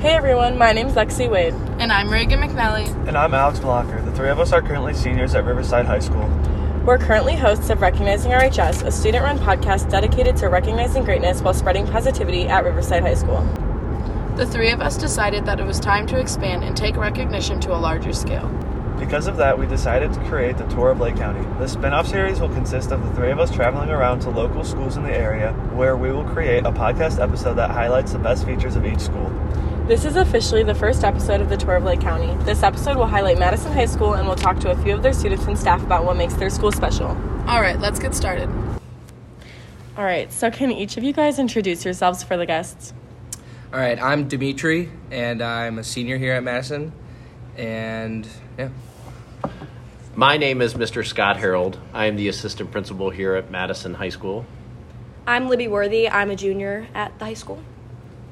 Hey everyone, my name's Lexi Wade. And I'm Reagan McNally. And I'm Alex Blocker. The three of us are currently seniors at Riverside High School. We're currently hosts of Recognizing RHS, a student-run podcast dedicated to recognizing greatness while spreading positivity at Riverside High School. The three of us decided that it was time to expand and take recognition to a larger scale. Because of that, we decided to create the Tour of Lake County. This spin-off series will consist of the three of us traveling around to local schools in the area, where we will create a podcast episode that highlights the best features of each school. This is officially the first episode of the Tour of Lake County. This episode will highlight Madison High School, and we'll talk to a few of their students and staff about what makes their school special. All right, let's get started. All right, so can each of you guys introduce yourselves for the guests? All right, I'm Dimitri, and I'm a senior here at Madison, and yeah. My name is Mr. Scott Harold. I am the assistant principal here at Madison High School. I'm Libby Worthy. I'm a junior at the high school.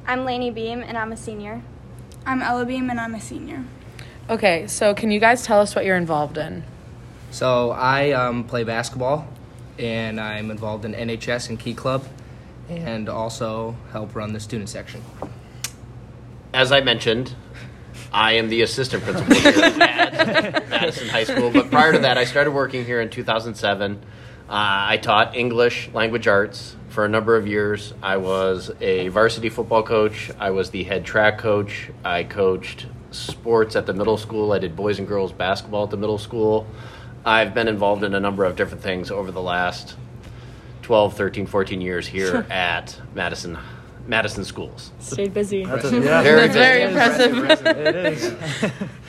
I'm Lainey Beam, and I'm a senior. I'm Ella Beam, and I'm a senior. Okay, so can you guys tell us what you're involved in? So I play basketball, and I'm involved in NHS and Key Club, and also help run the student section. As I mentioned, I am the assistant principal here at Madison High School, but prior to that, I started working here in 2007. I taught English language arts for a number of years. I was a varsity football coach. I was the head track coach. I coached sports at the middle school. I did boys and girls basketball at the middle school. I've been involved in a number of different things over the last 12, 13, 14 years here at Madison schools. Stayed busy. That's very impressive. It is.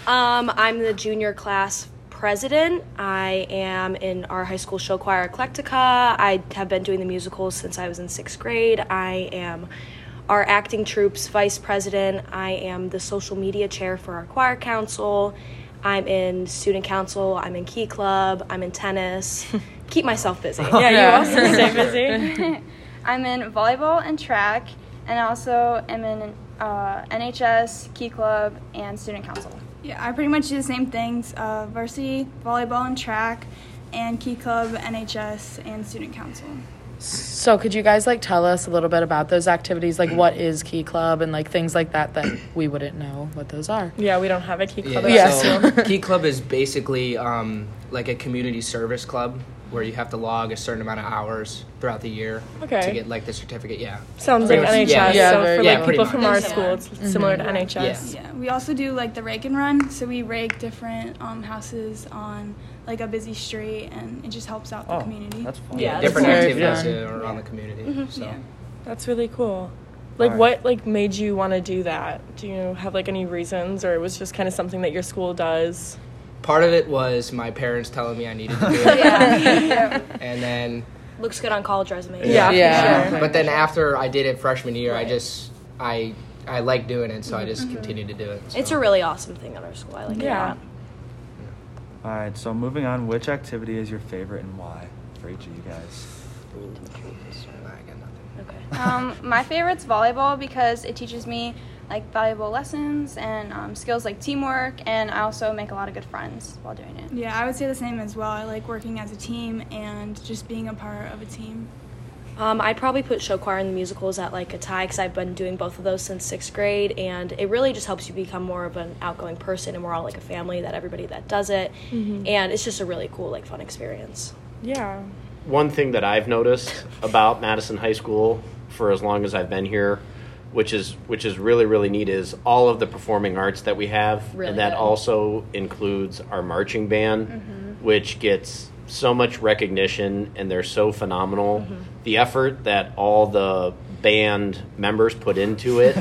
I'm the junior class president. I am in our high school show choir Eclectica. I have been doing the musicals since I was in 6th grade. I am our acting troup's vice president. I am the social media chair for our choir council. I'm in student council. I'm in Key Club. I'm in tennis. Keep myself busy. Yeah, you also stay busy. I'm in volleyball and track, and also am in NHS, Key Club, and student council. Yeah, I pretty much do the same things, varsity, volleyball and track, and Key Club, NHS, and student council. So could you guys, tell us a little bit about those activities? What is Key Club and, things like that we wouldn't know what those are? Yeah, we don't have a Key Club. Yeah, so Key Club is basically, a community service club where you have to log a certain amount of hours throughout the year to get, the certificate, yeah. Sounds like NHS. Yeah. So for, people from our school, it's similar to NHS. Yeah. We also do, the rake and run. So we rake different houses on, a busy street, and it just helps out the community. That's fun. Yeah, different activities around the community. Mm-hmm. So. Yeah. That's really cool. What, made you want to do that? Do you have, any reasons, or it was just kind of something that your school does? Part of it was my parents telling me I needed to do it. Yeah. And then... Looks good on college resumes. Yeah. Sure. But then after I did it freshman year, right. I like doing it, so I just continued to do it. So. It's a really awesome thing at our school. I like it a lot. Yeah. All right, so moving on, which activity is your favorite and why for each of you guys? Okay. My favorite's volleyball because it teaches me valuable lessons and skills like teamwork, and I also make a lot of good friends while doing it. Yeah, I would say the same as well. I like working as a team and just being a part of a team. I probably put show choir and the musicals at a tie because I've been doing both of those since 6th grade, and it really just helps you become more of an outgoing person, and we're all a family that everybody that does it, and it's just a really cool fun experience. Yeah. One thing that I've noticed about Madison High School for as long as I've been here, which is really, really neat, is all of the performing arts that we have. Really and that good. Also includes our marching band, which gets so much recognition, and they're so phenomenal. The effort that all the band members put into it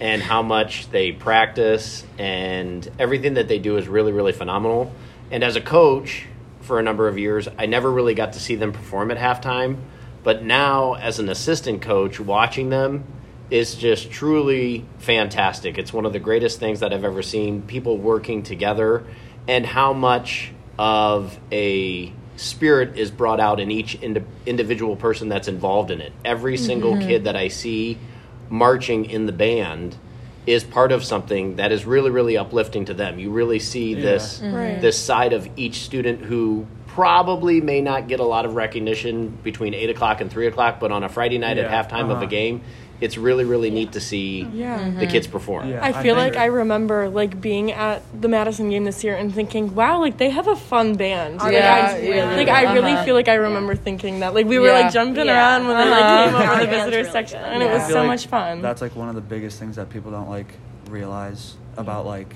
and how much they practice and everything that they do is really, really phenomenal. And as a coach for a number of years, I never really got to see them perform at halftime. But now as an assistant coach, watching them, is just truly fantastic. It's one of the greatest things that I've ever seen, people working together and how much of a spirit is brought out in each individual person that's involved in it. Every single kid that I see marching in the band is part of something that is really, really uplifting to them. You really see this this side of each student who probably may not get a lot of recognition between 8 o'clock and 3 o'clock, but on a Friday night at halftime of a game, it's really, really neat to see the kids perform. Yeah, I feel like I remember like being at the Madison game this year and thinking, wow, like they have a fun band. I really feel like I remember thinking that. Like we were like jumping around when they like came over the visitors section, and it was so like much fun. That's like one of the biggest things that people don't like realize about like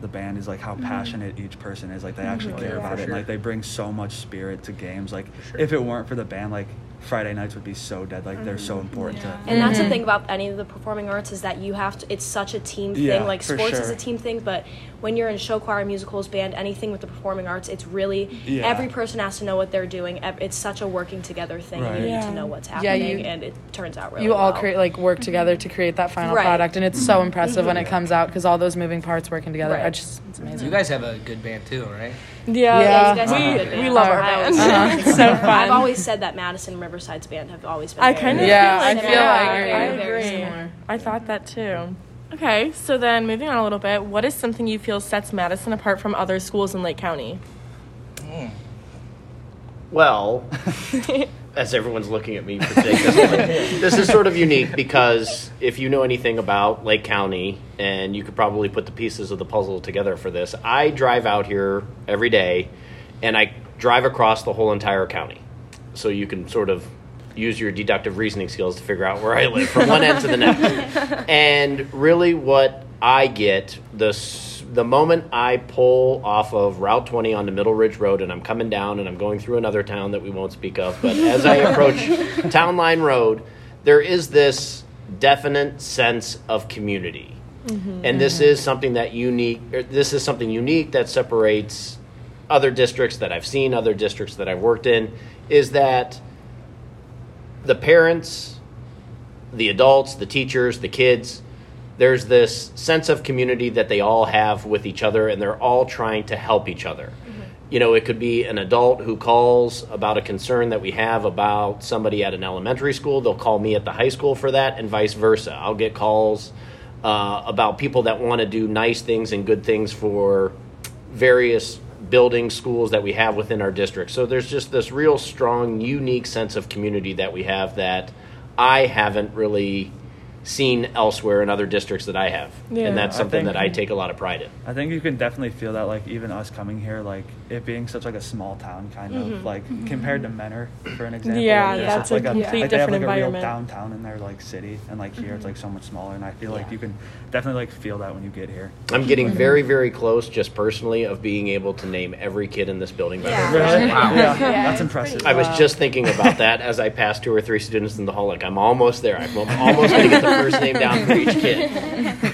the band is like how passionate each person is. Like they actually care about it. Sure. Like they bring so much spirit to games. Like if it weren't for the band, like Friday nights would be so dead. Like they're so important to. And that's the thing about any of the performing arts is that you have to. It's such a team thing. Like sports is a team thing, but when you're in show choir, musicals, band, anything with the performing arts, it's really every person has to know what they're doing. It's such a working together thing. Right. And you need to know what's happening, and it turns out really. You all create like work together to create that final product, and it's so impressive when it comes out because all those moving parts working together. Right. It's amazing. You guys have a good band too, right? Yeah, we love our band. It's so fun. I've always said that Madison and Riverside's band have always been. I feel like I agree. I thought that too. Okay, so then moving on a little bit, what is something you feel sets Madison apart from other schools in Lake County? Well, as everyone's looking at me for this one, this is sort of unique because if you know anything about Lake County, and you could probably put the pieces of the puzzle together for this, I drive out here every day, and I drive across the whole entire county. So you can sort of use your deductive reasoning skills to figure out where I live from one end to the next. And really what I get, the moment I pull off of Route 20 onto Middle Ridge Road and I'm coming down and I'm going through another town that we won't speak of, but as I approach Town Line Road, there is this definite sense of community. Mm-hmm. And this is something unique that separates other districts that I've seen, other districts that I've worked in, is that the parents, the adults, the teachers, the kids, there's this sense of community that they all have with each other, and they're all trying to help each other. Mm-hmm. You know, it could be an adult who calls about a concern that we have about somebody at an elementary school. They'll call me at the high school for that, and vice versa. I'll get calls about people that want to do nice things and good things for various building schools that we have within our district. So there's just this real strong, unique sense of community that we have that I haven't really seen elsewhere in other districts that I have. Yeah. And that's something that I take a lot of pride in. I think you can definitely feel that, like, even us coming here, like, it being such, like, a small town kind of, like, compared to Mentor, for an example. Yeah, that's like a complete different environment. They have, like, a real downtown in their, like, city, and, like, here it's, like, so much smaller, and I feel like you can definitely, like, feel that when you get here. I'm getting very, very close, just personally, of being able to name every kid in this building by their first name. Wow. That's impressive. I was just thinking about that as I passed 2 or 3 students in the hall, like, I'm almost there. I'm almost going to get the first name down for each kid.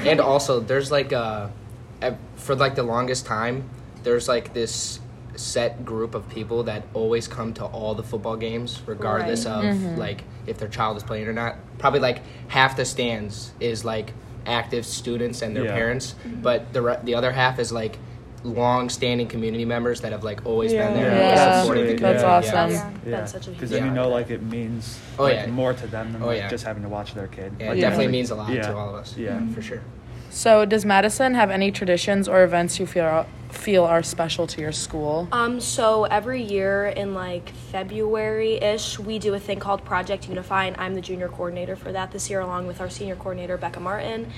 And also, there's like for like the longest time, there's like this set group of people that always come to all the football games, regardless of like if their child is playing or not. Probably like half the stands is like active students and their parents, but the other half is like long-standing community members that have like always been there. Supporting the community. That's awesome. That's such a huge. Because then you know, like it means more to them than like just having to watch their kid. Yeah, like, it definitely means a lot to all of us. Yeah, for sure. So, does Madison have any traditions or events you feel are special to your school? So every year in like February-ish, we do a thing called Project Unify, and I'm the junior coordinator for that this year, along with our senior coordinator Becca Martin.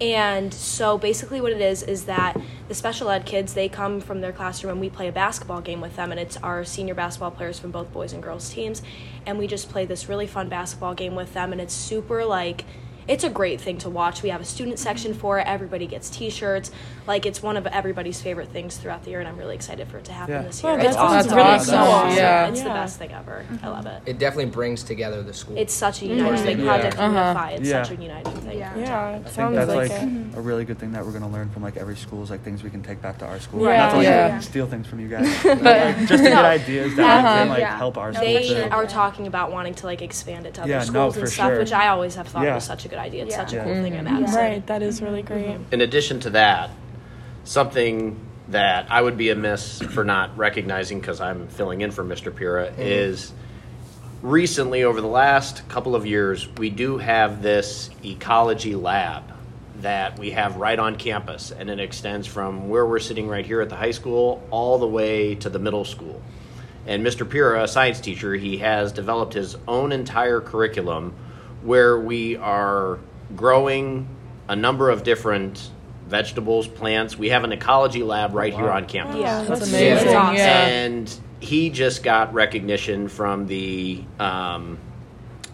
And so basically what it is that the special ed kids, they come from their classroom and we play a basketball game with them, and it's our senior basketball players from both boys and girls teams, and we just play this really fun basketball game with them, and it's super like, it's a great thing to watch. We have a student section for it. Everybody gets T-shirts. Like, it's one of everybody's favorite things throughout the year, and I'm really excited for it to happen this year. It's awesome. That's really awesome. Yeah. It's the best thing ever. I love it. It definitely brings together the school. It's such a united thing. Project Unify. It's such a united thing. Yeah. It sounds like I think that's, like, a really good thing that we're going to learn from, like, every school is, like, things we can take back to our school. Right. Not to, like, steal things from you guys. But, like, just to get ideas that can, like, help our school. They are talking about wanting to, like, expand it to other schools and stuff, which I always have thought was such a good idea. It's such a cool thing in Madison. Right, that is really great. In addition to that, something that I would be amiss for not recognizing because I'm filling in for Mr. Pira is recently, over the last couple of years, we do have this ecology lab that we have right on campus, and it extends from where we're sitting right here at the high school all the way to the middle school. And Mr. Pira, a science teacher, he has developed his own entire curriculum where we are growing a number of different vegetables, plants. We have an ecology lab right here on campus. Yeah, that's amazing. Yeah. Awesome. And he just got recognition from the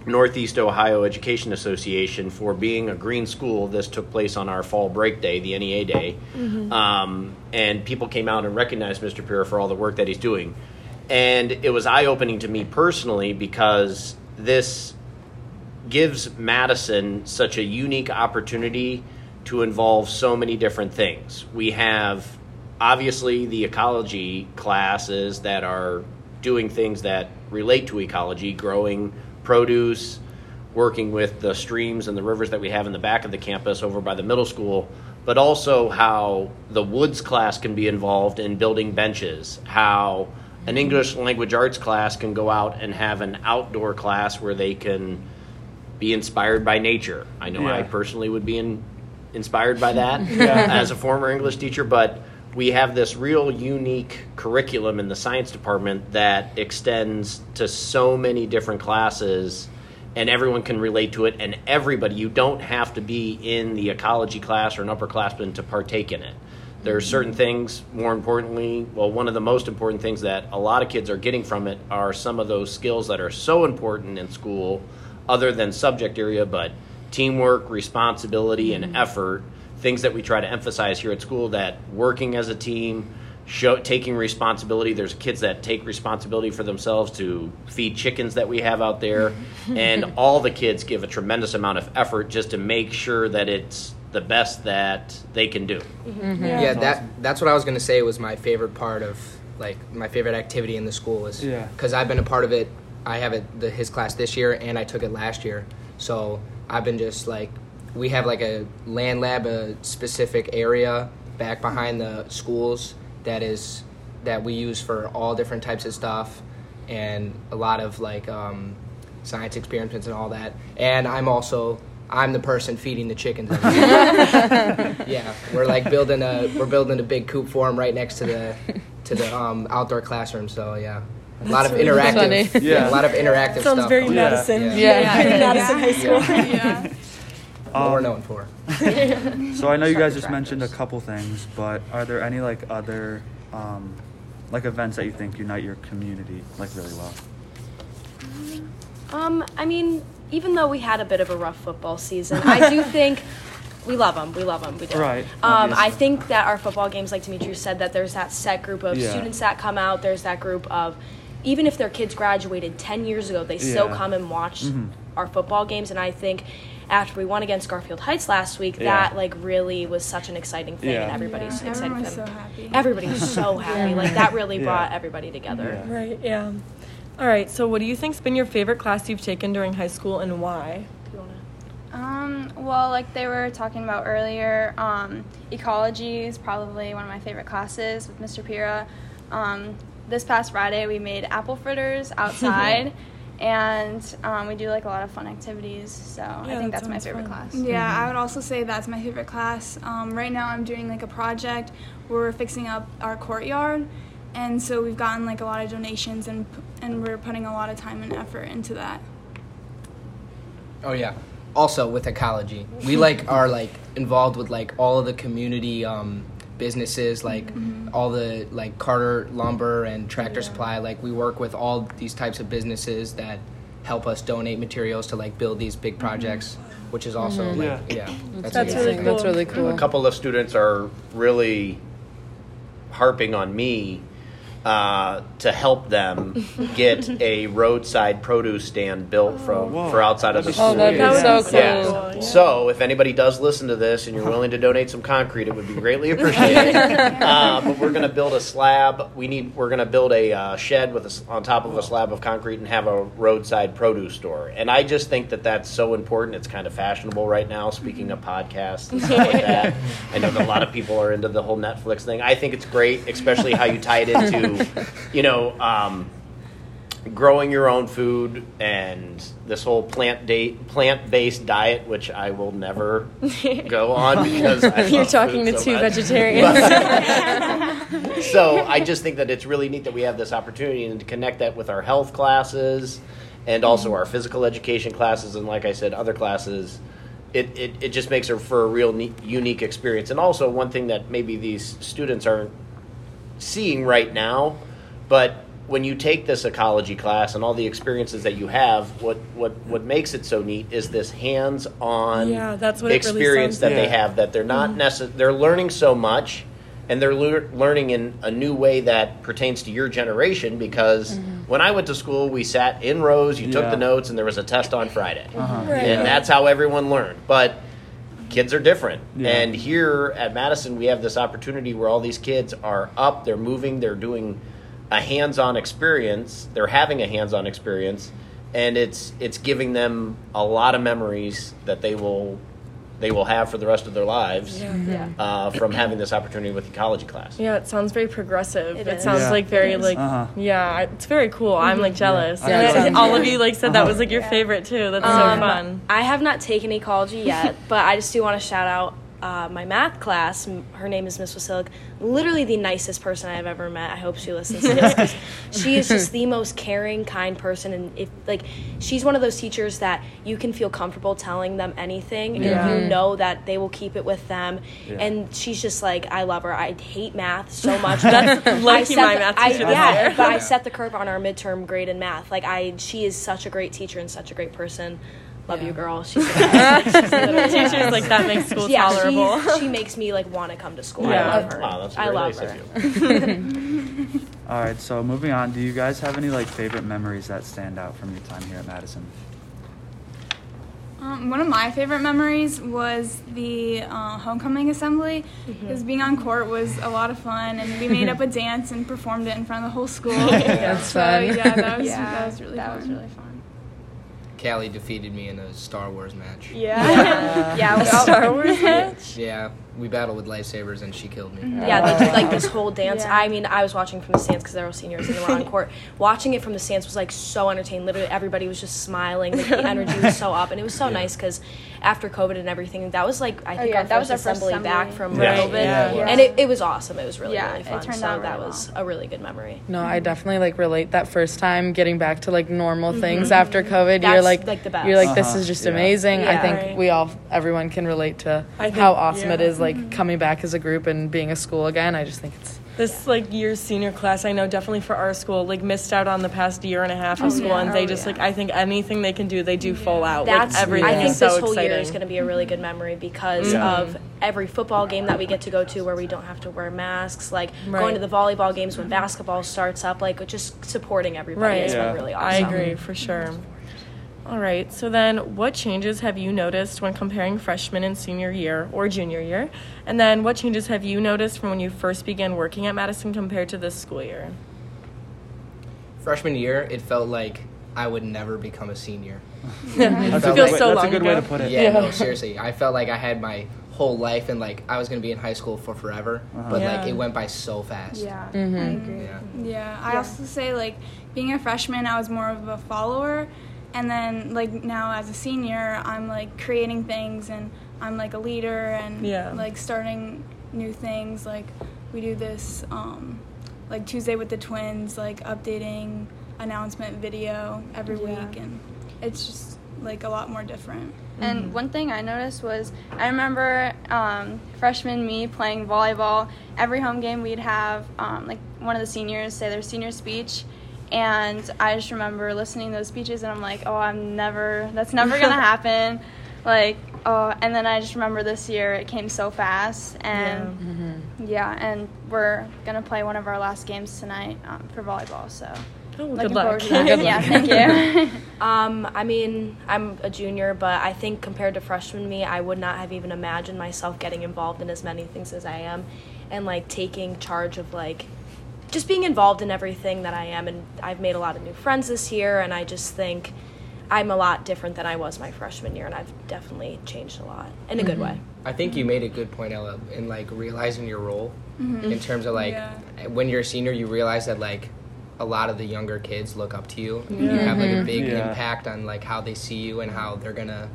Northeast Ohio Education Association for being a green school. This took place on our fall break day, the NEA day. Mm-hmm. And people came out and recognized Mr. Pira for all the work that he's doing. And it was eye-opening to me personally because this gives Madison such a unique opportunity to involve so many different things. We have, obviously, the ecology classes that are doing things that relate to ecology, growing produce, working with the streams and the rivers that we have in the back of the campus over by the middle school, but also how the woods class can be involved in building benches, how an English language arts class can go out and have an outdoor class where they can be inspired by nature. I know I personally would be inspired by that as a former English teacher, but we have this real unique curriculum in the science department that extends to so many different classes, and everyone can relate to it, and everybody, you don't have to be in the ecology class or an upperclassman to partake in it. There are certain things, more importantly, well, one of the most important things that a lot of kids are getting from it are some of those skills that are so important in school, other than subject area, but teamwork, responsibility, and effort, things that we try to emphasize here at school, that working as a team, taking responsibility. There's kids that take responsibility for themselves to feed chickens that we have out there. And all the kids give a tremendous amount of effort just to make sure that it's the best that they can do. Mm-hmm. Yeah, that's what I was going to say was my favorite part of, like, my favorite activity in the school is, because I've been a part of it. I have it, his class this year, and I took it last year. So I've been just like, we have like a land lab, a specific area back behind the schools that we use for all different types of stuff, and a lot of like science experiments and all that. And I'm the person feeding the chickens. Yeah, we're building a big coop for them right next to the outdoor classroom. So yeah. A lot of interactive stuff. Sounds very Madison. Yeah. Madison High School. Yeah. What we're known for. So I know you guys just mentioned a couple things, but are there any like other like events that you think unite your community like really well? I mean, even though we had a bit of a rough football season, I do think we love them. We do. Right. I think that our football games, like Dimitri said, that there's that set group of students that come out. There's that group of, even if their kids graduated 10 years ago, they still come and watch our football games. And I think after we won against Garfield Heights last week, that like really was such an exciting thing, and everybody's excited. Everyone's so happy. Everybody's so happy. Like that really brought everybody together. Yeah. Right. Yeah. All right. So, what do you think's been your favorite class you've taken during high school, and why? Well, like they were talking about earlier, ecology is probably one of my favorite classes with Mr. Pira. This past Friday, we made apple fritters outside, and we do like a lot of fun activities. So I think that's my favorite class. Yeah, I would also say that's my favorite class. Right now, I'm doing like a project where we're fixing up our courtyard, and so we've gotten like a lot of donations, and we're putting a lot of time and effort into that. Oh yeah. Also with ecology, we like are like involved with like all of the community businesses, like all the like Carter Lumber and Tractor Supply. Like we work with all these types of businesses that help us donate materials to like build these big projects, which is also that's really cool. That's really cool. A couple of students are really harping on me to help them get a roadside produce stand built for outside of the school. Oh, that'd be so cool. Yeah. Yeah. So if anybody does listen to this and you're willing to donate some concrete, it would be greatly appreciated. But we're going to build a slab. We're going to build a shed on top of a slab of concrete and have a roadside produce store. And I just think that that's so important. It's kind of fashionable right now, speaking of podcasts and stuff like that. I know that a lot of people are into the whole Netflix thing. I think it's great, especially how you tie it into growing your own food and this whole plant-based diet, which I will never go on because I love you're talking food to so two much. Vegetarians. So I just think that it's really neat that we have this opportunity and to connect that with our health classes and also our physical education classes, and like I said, other classes. It just makes it for a real unique experience. And also one thing that maybe these students aren't seeing right now, but when you take this ecology class and all the experiences that you have, what makes it so neat is this hands-on experience that they have, that they're not they're learning so much, and they're learning in a new way that pertains to your generation, because when I went to school, we sat in rows, you took the notes, and there was a test on Friday. And that's how everyone learned. But kids are different. And here at Madison, we have this opportunity where all these kids are up, they're moving, they're doing a hands-on experience, they're having a hands-on experience, and it's giving them a lot of memories that they will have for the rest of their lives from having this opportunity with ecology class. Yeah, it sounds very progressive. It sounds like very like it's very cool. I'm like jealous. All of you like said that was like your favorite too. That's so fun. I have not taken ecology yet, but I just do want to shout out my math class. Her name is Miss Wasilic. Literally the nicest person I've ever met. I hope she listens to this, 'cause she is just the most caring, kind person, and if like she's one of those teachers that you can feel comfortable telling them anything and you know that they will keep it with them. And she's just like, I love her. I hate math so much. That's lucky my math teacher this year. But I set the curve on our midterm grade in math. Like she is such a great teacher and such a great person. Love you, girl. She's the best. She's the teacher's like, that makes school tolerable. She makes me like want to come to school. Yeah. I love her. Wow, that's very nice of you. All right, so moving on. Do you guys have any like favorite memories that stand out from your time here at Madison? One of my favorite memories was the homecoming assembly, because being on court was a lot of fun, and we made up a dance and performed it in front of the whole school. That's fun. Yeah, that was really fun. Callie defeated me in a Star Wars match. Yeah, a Star Wars match? Yeah, we battled with lightsabers and she killed me. Yeah, they did like this whole dance. Yeah. I mean, I was watching from the stands because there were seniors and they were on court. Watching it from the stands was like so entertaining. Literally everybody was just smiling. Like, the energy was so up, and it was so nice because after COVID and everything, that was like, I think that was our assembly back from COVID. Yeah. And it was awesome. It was really, really fun. It turned out that was a really good memory. No, I definitely like relate that first time getting back to like normal things after COVID. That's like the best. You're like, this is just amazing. I think everyone can relate to how awesome it is, like coming back as a group and being a school again. I just think it's this like year's senior class. I know definitely for our school, like missed out on the past year and a half of school, and they just like, I think anything they can do, they do full out. That's like, everything. I think is so this whole exciting. Year is going to be a really good memory because of every football game that we get to go to where we don't have to wear masks, like going to the volleyball games when basketball starts up, like just supporting everybody has been really awesome. I agree for sure. All right, so then what changes have you noticed when comparing freshman and senior year or junior year? And then what changes have you noticed from when you first began working at Madison compared to this school year? Freshman year, it felt like I would never become a senior. That's a good way to put it. Yeah, no, seriously. I felt like I had my whole life and like I was going to be in high school for forever, but like it went by so fast. Yeah, I agree. Yeah, I also say like being a freshman, I was more of a follower. And then, like, now as a senior, I'm, like, creating things, and I'm, like, a leader and, like, starting new things. Like, we do this, like, Tuesday with the Twins, like, updating announcement video every week. And it's just, like, a lot more different. And one thing I noticed was I remember freshman me playing volleyball. Every home game we'd have, like, one of the seniors say their senior speech. And I just remember listening to those speeches, and I'm like, oh, that's never going to happen. Like, oh, and then I just remember this year it came so fast. And, and we're going to play one of our last games tonight for volleyball. So, looking forward to that. Good luck. Yeah, thank you. I mean, I'm a junior, but I think compared to freshman me, I would not have even imagined myself getting involved in as many things as I am and, like, taking charge of, like, just being involved in everything that I am, and I've made a lot of new friends this year, and I just think I'm a lot different than I was my freshman year, and I've definitely changed a lot in a good way. I think you made a good point, Ella, in like realizing your role in terms of like when you're a senior, you realize that like a lot of the younger kids look up to you, and you have like a big impact on like how they see you and how they're gonna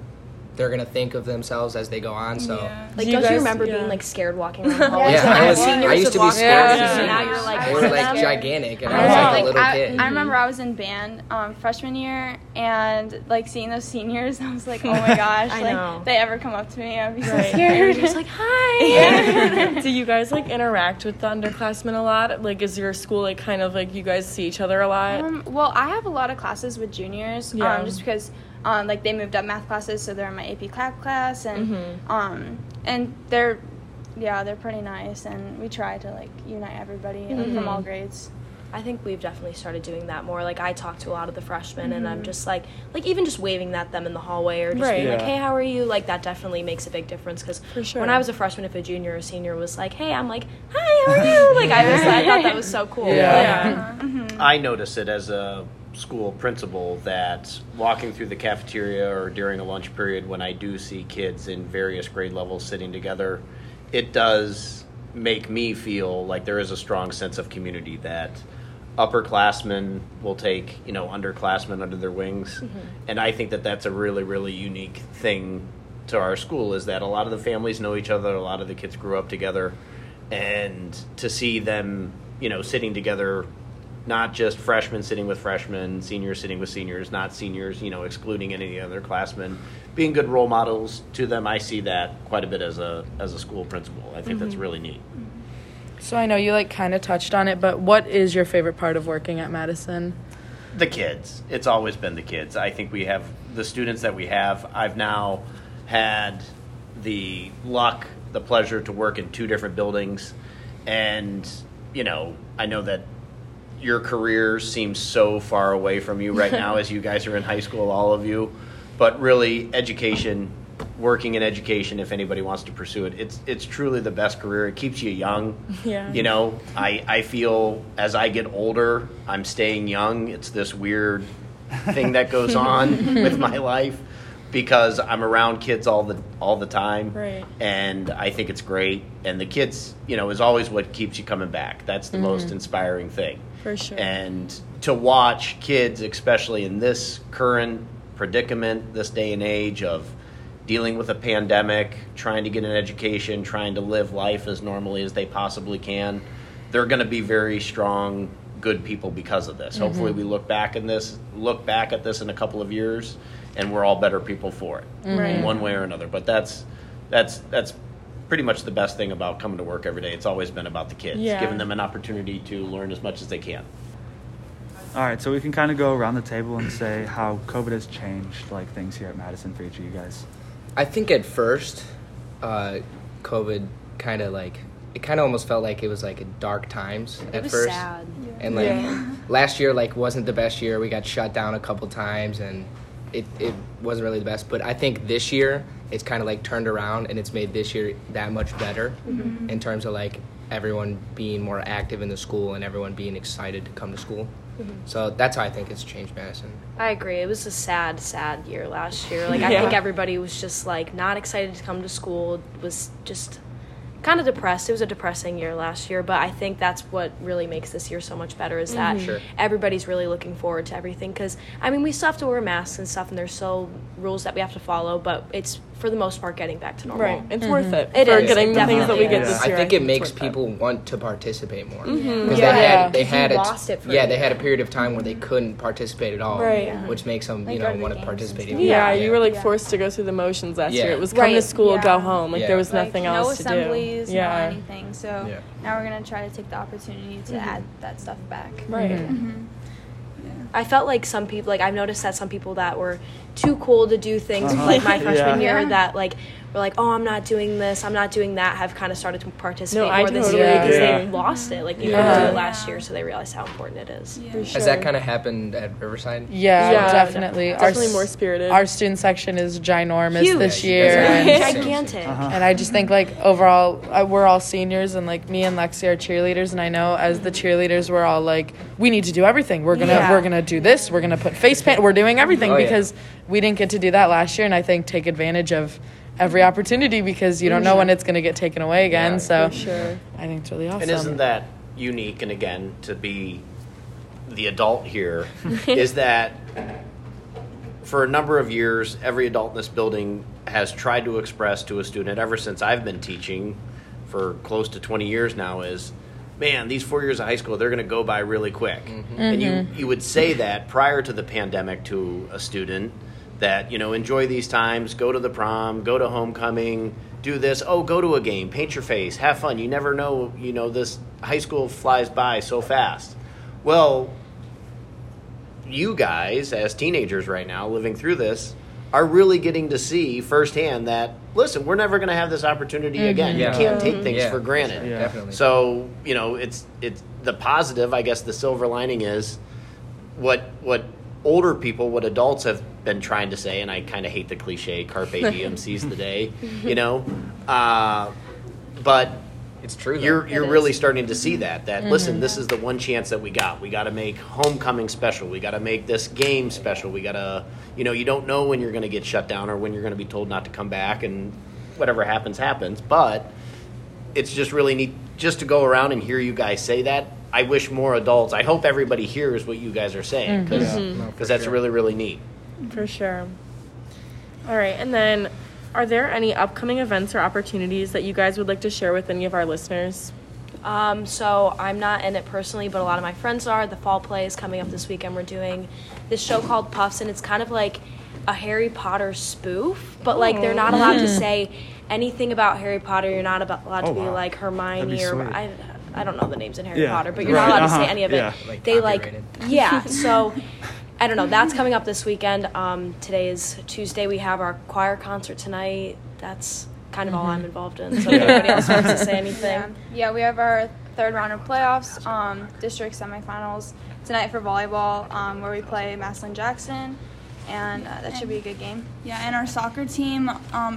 they're going to think of themselves as they go on. So, yeah. Like, don't you remember being, like, scared walking around the hallways? Yeah, I used to be scared. Yeah. Now you're, like, we're, like, gigantic, and I was, like, a little kid. I remember I was in band freshman year, and, like, seeing those seniors, I was like, oh, my gosh. I know. If they ever come up to me, I'd be so scared. Just like, hi. Yeah. Do you guys, like, interact with the underclassmen a lot? Like, is your school, like, kind of, like, you guys see each other a lot? Well, I have a lot of classes with juniors, just because... like, they moved up math classes, so they're in my AP Calc class, and they're pretty nice, and we try to, like, unite everybody from all grades. I think we've definitely started doing that more. Like, I talk to a lot of the freshmen, and I'm just, like, even just waving at them in the hallway or just being like, hey, how are you? Like, that definitely makes a big difference, because when I was a freshman, if a junior or senior was like, hey, I'm like, hi, how are you? Like, I thought that was so cool. I noticed it as a school principal that walking through the cafeteria or during a lunch period, when I do see kids in various grade levels sitting together, it does make me feel like there is a strong sense of community, that upperclassmen will take, you know, underclassmen under their wings. And I think that that's a really, really unique thing to our school, is that a lot of the families know each other, a lot of the kids grew up together, and to see them, you know, sitting together, not just freshmen sitting with freshmen, seniors sitting with seniors, not seniors, you know, excluding any other classmen, being good role models to them. I see that quite a bit as a school principal. I think that's really neat. So I know you, like, kind of touched on it, but what is your favorite part of working at Madison? The kids. It's always been the kids. I think we have the students that we have. I've now had the luck, the pleasure to work in two different buildings. And, you know, I know that your career seems so far away from you right now as you guys are in high school, all of you. But really, education, working in education, if anybody wants to pursue it, it's truly the best career. It keeps you young. Yeah. You know, I feel as I get older, I'm staying young. It's this weird thing that goes on with my life, because I'm around kids all the time, right? And I think it's great. And the kids, you know, is always what keeps you coming back. That's the most inspiring thing. For sure. And to watch kids, especially in this current predicament, this day and age of dealing with a pandemic, trying to get an education, trying to live life as normally as they possibly can, they're going to be very strong, good people because of this. Hopefully we look back at this in a couple of years, and we're all better people for it, in one way or another. But that's pretty much the best thing about coming to work every day. It's always been about the kids, giving them an opportunity to learn as much as they can. All right, so we can kind of go around the table and say how COVID has changed, like, things here at Madison for each of you guys. I think at first, COVID kind of, like, it kind of almost felt like it was, like, dark times at first. It was sad. And, like, last year, like, wasn't the best year. We got shut down a couple times, and it wasn't really the best, but I think this year it's kind of, like, turned around, and it's made this year that much better in terms of, like, everyone being more active in the school and everyone being excited to come to school. So that's how I think it's changed Madison. I agree. It was a sad, sad year last year. Like, I think everybody was just, like, not excited to come to school, was just kind of depressed. It was a depressing year last year, but I think that's what really makes this year so much better, is that everybody's really looking forward to everything, because, I mean, we still have to wear masks and stuff, and there's still rules that we have to follow, but it's, for the most part, getting back to normal. Right. It's worth it. It is. Getting the things that we get this year. I think it makes people want to participate more. Because they had a period of time where they couldn't participate at all, which makes them, you know, want to participate even more. Yeah, you were, like, forced to go through the motions last year. It was come to school, go home. Like, there was nothing else to do. No assemblies, no anything. So now we're going to try to take the opportunity to add that stuff back. Right. I felt like some people, like, I've noticed that some people that were too cool to do things like my freshman year, that, like, were like, oh, I'm not doing this, I'm not doing that, have kind of started to participate more this year, because they lost it, like, they didn't do it last year, so they realized how important it is. For sure. Has that kind of happened at Riverside? Yeah, definitely. Definitely more spirited. Our student section is ginormous this year. And gigantic. And I just think, like, overall, we're all seniors, and, like, me and Lexi are cheerleaders, and I know as the cheerleaders, we're all like, we need to do everything. We're gonna do this, we're gonna put face paint, we're doing everything, because we didn't get to do that last year, and I think take advantage of every opportunity, because you don't know when it's going to get taken away again. So for sure. I think it's really awesome. And isn't that unique? And again, to be the adult here, is that for a number of years, every adult in this building has tried to express to a student ever since I've been teaching for close to 20 years now is, man, these 4 years of high school, they're going to go by really quick. Mm-hmm. Mm-hmm. And you would say that prior to the pandemic to a student that, you know, enjoy these times, go to the prom, go to homecoming, do this, oh, go to a game, paint your face, have fun. You never know, you know, this high school flies by so fast. Well, you guys as teenagers right now living through this are really getting to see firsthand that, listen, we're never going to have this opportunity mm-hmm. again. Yeah. You can't take things for granted. Yeah. Definitely. So, you know, it's the positive, I guess the silver lining is what older people, what adults have been trying to say, and I kind of hate the cliche, carpe diem, seize the day, you know, but it's true. You're really starting to see that mm-hmm. listen, this is the one chance that we got. We got to make homecoming special. We got to make this game special. We got to, you know, you don't know when you're going to get shut down or when you're going to be told not to come back, and whatever happens, but it's just really neat just to go around and hear you guys say that. I wish more adults, I hope everybody hears what you guys are saying, because mm-hmm. yeah, that's really, really neat. For sure. All right, and then are there any upcoming events or opportunities that you guys would like to share with any of our listeners? So I'm not in it personally, but a lot of my friends are. The fall play is coming up this weekend. We're doing this show called Puffs, and it's kind of like a Harry Potter spoof, but like they're not allowed to say anything about Harry Potter. You're not allowed to be like Hermione or I don't know the names in Harry Potter, but you're not allowed to say any of it. Yeah. Like they copyrighted. So I don't know. That's coming up this weekend. Today is Tuesday. We have our choir concert tonight. That's kind of all I'm involved in. So if anybody else wants to say anything. Yeah, we have our third round of playoffs, district semifinals tonight for volleyball, where we play Maslin Jackson, and that should be a good game. Yeah, and our soccer team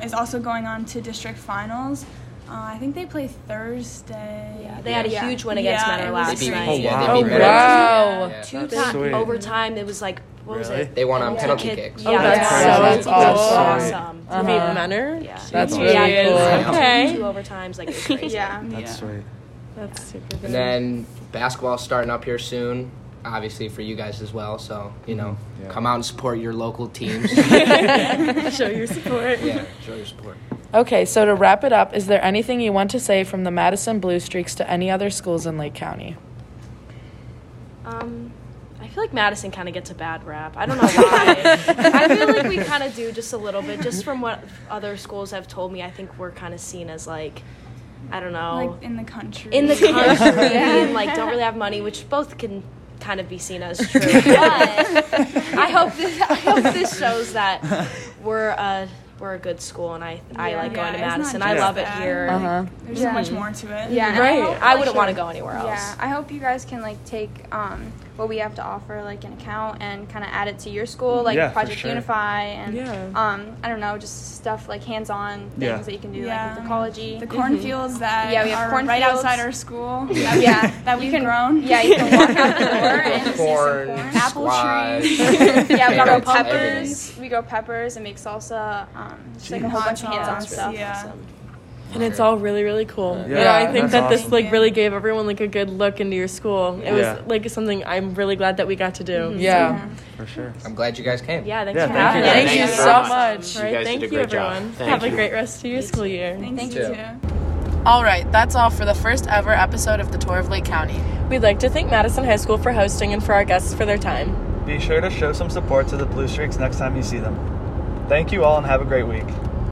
is also going on to district finals. I think they play Thursday. Yeah, they had a huge win against Manner last night. Oh, wow. Yeah, 2 overtime. It was like, what was it? They won on penalty kicks. Yeah, that's awesome. To beat Manner? Yeah. That's really cool. Okay. 2 overtimes, like, it's crazy. That's sweet. That's super good. And then basketball's starting up here soon, obviously for you guys as well. So, you know, come out and support your local teams. Show your support. Yeah, show your support. Okay, so to wrap it up, is there anything you want to say from the Madison Blue Streaks to any other schools in Lake County? I feel like Madison kind of gets a bad rap. I don't know why. I feel like we kind of do just a little bit. Just from what other schools have told me, I think we're kind of seen as like, I don't know. Like in the country. And like don't really have money, which both can kind of be seen as true. But I hope this shows that we're a good school, and I like going to Madison. I love it here. There's so much more to it. Yeah, right. I wouldn't want to go anywhere else. Yeah, I hope you guys can like take what we have to offer like an account and kind of add it to your school, like Project Unify and I don't know, just stuff like hands-on things that you can do like with ecology. The cornfields that we have are right outside our school. That we've grown. Yeah, you can walk out the door and see some corn, apple trees. We grow peppers. We grow peppers and make salsa. Just like a whole bunch of hands-on stuff. Awesome. And it's all really, really cool. I think that this like really gave everyone like a good look into your school. It was like something I'm really glad that we got to do. For sure. I'm glad you guys came. Thanks for having us. Thank you so much. You guys did a great job. Have a great rest of your school year. Thank you too. All right, that's all for the first ever episode of the Tour of Lake County. We'd like to thank Madison High School for hosting and for our guests for their time. Be sure to show some support to the Blue Streaks next time you see them. Thank you all and have a great week.